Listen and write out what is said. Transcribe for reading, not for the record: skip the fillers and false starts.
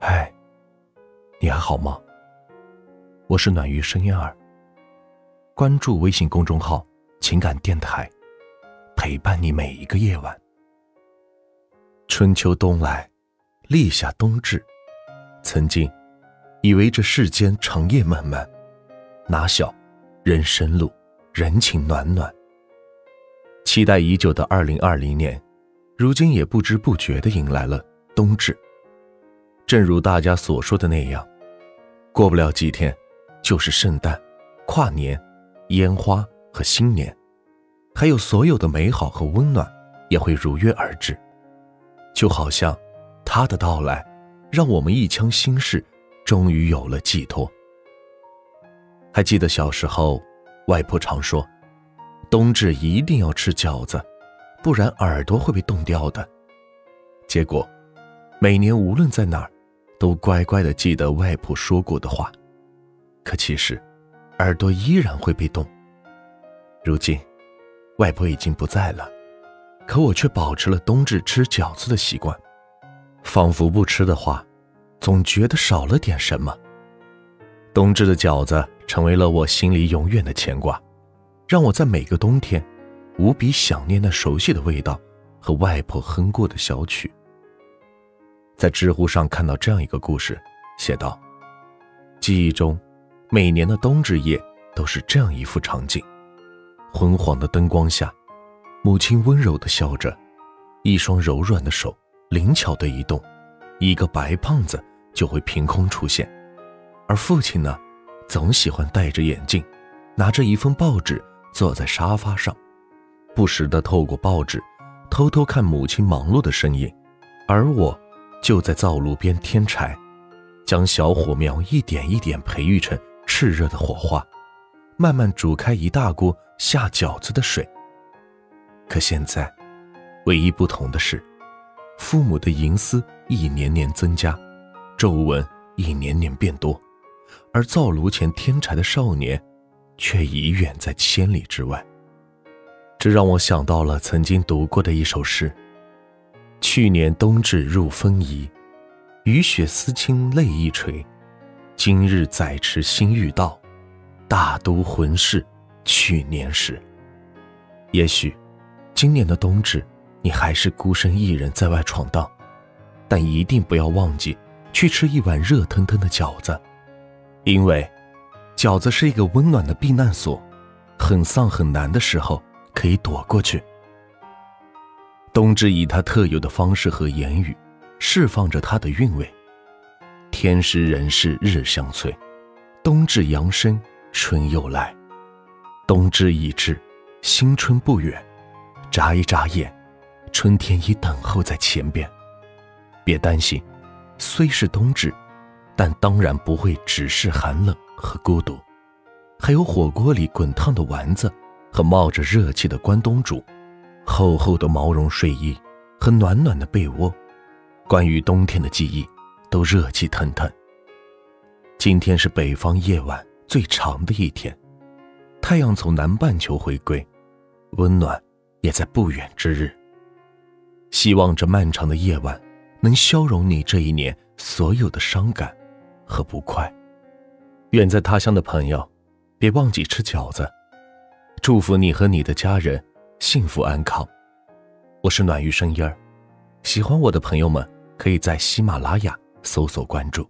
嗨，你还好吗？我是暖玉声音儿，关注微信公众号情感电台，陪伴你每一个夜晚。春秋冬来，立夏冬至，曾经以为这世间长夜漫漫，哪晓人生路，人情暖暖。期待已久的2020年，如今也不知不觉地迎来了冬至。正如大家所说的那样，过不了几天就是圣诞、跨年、烟花和新年，还有所有的美好和温暖也会如约而至。就好像它的到来，让我们一腔心事终于有了寄托。还记得小时候，外婆常说，冬至一定要吃饺子，不然耳朵会被冻掉的。结果每年无论在哪儿，都乖乖地记得外婆说过的话，可其实耳朵依然会被冻。如今外婆已经不在了，可我却保持了冬至吃饺子的习惯，仿佛不吃的话，总觉得少了点什么。冬至的饺子成为了我心里永远的牵挂，让我在每个冬天无比想念那熟悉的味道和外婆哼过的小曲。在知乎上看到这样一个故事，写道，记忆中每年的冬至夜都是这样一幅场景，昏黄的灯光下，母亲温柔地笑着，一双柔软的手灵巧地移动，一个白胖子就会凭空出现，而父亲呢，总喜欢戴着眼镜，拿着一份报纸坐在沙发上，不时地透过报纸偷偷看母亲忙碌的身影，而我就在灶炉边添柴，将小火苗一点一点培育成炽热的火花，慢慢煮开一大锅下饺子的水。可现在唯一不同的是，父母的银丝一年年增加，皱纹一年年变多，而灶炉前添柴的少年却已远在千里之外。这让我想到了曾经读过的一首诗，去年冬至入风移，雨雪丝青泪一垂，今日载驰新欲到，大都魂是去年时。也许今年的冬至你还是孤身一人在外闯荡，但一定不要忘记去吃一碗热腾腾的饺子，因为饺子是一个温暖的避难所，很丧很难的时候可以躲过去。冬至以它特有的方式和言语释放着它的韵味，天时人事日相催，冬至阳生春又来，冬至已至，新春不远，眨一眨眼，春天已等候在前边。别担心，虽是冬至，但当然不会只是寒冷和孤独，还有火锅里滚烫的丸子和冒着热气的关东煮，厚厚的毛绒睡衣和暖暖的被窝，关于冬天的记忆都热气腾腾。今天是北方夜晚最长的一天，太阳从南半球回归，温暖也在不远之日。希望这漫长的夜晚能消融你这一年所有的伤感和不快。远在他乡的朋友，别忘记吃饺子。祝福你和你的家人幸福安康。我是暖玉声音儿，喜欢我的朋友们可以在喜马拉雅搜索关注。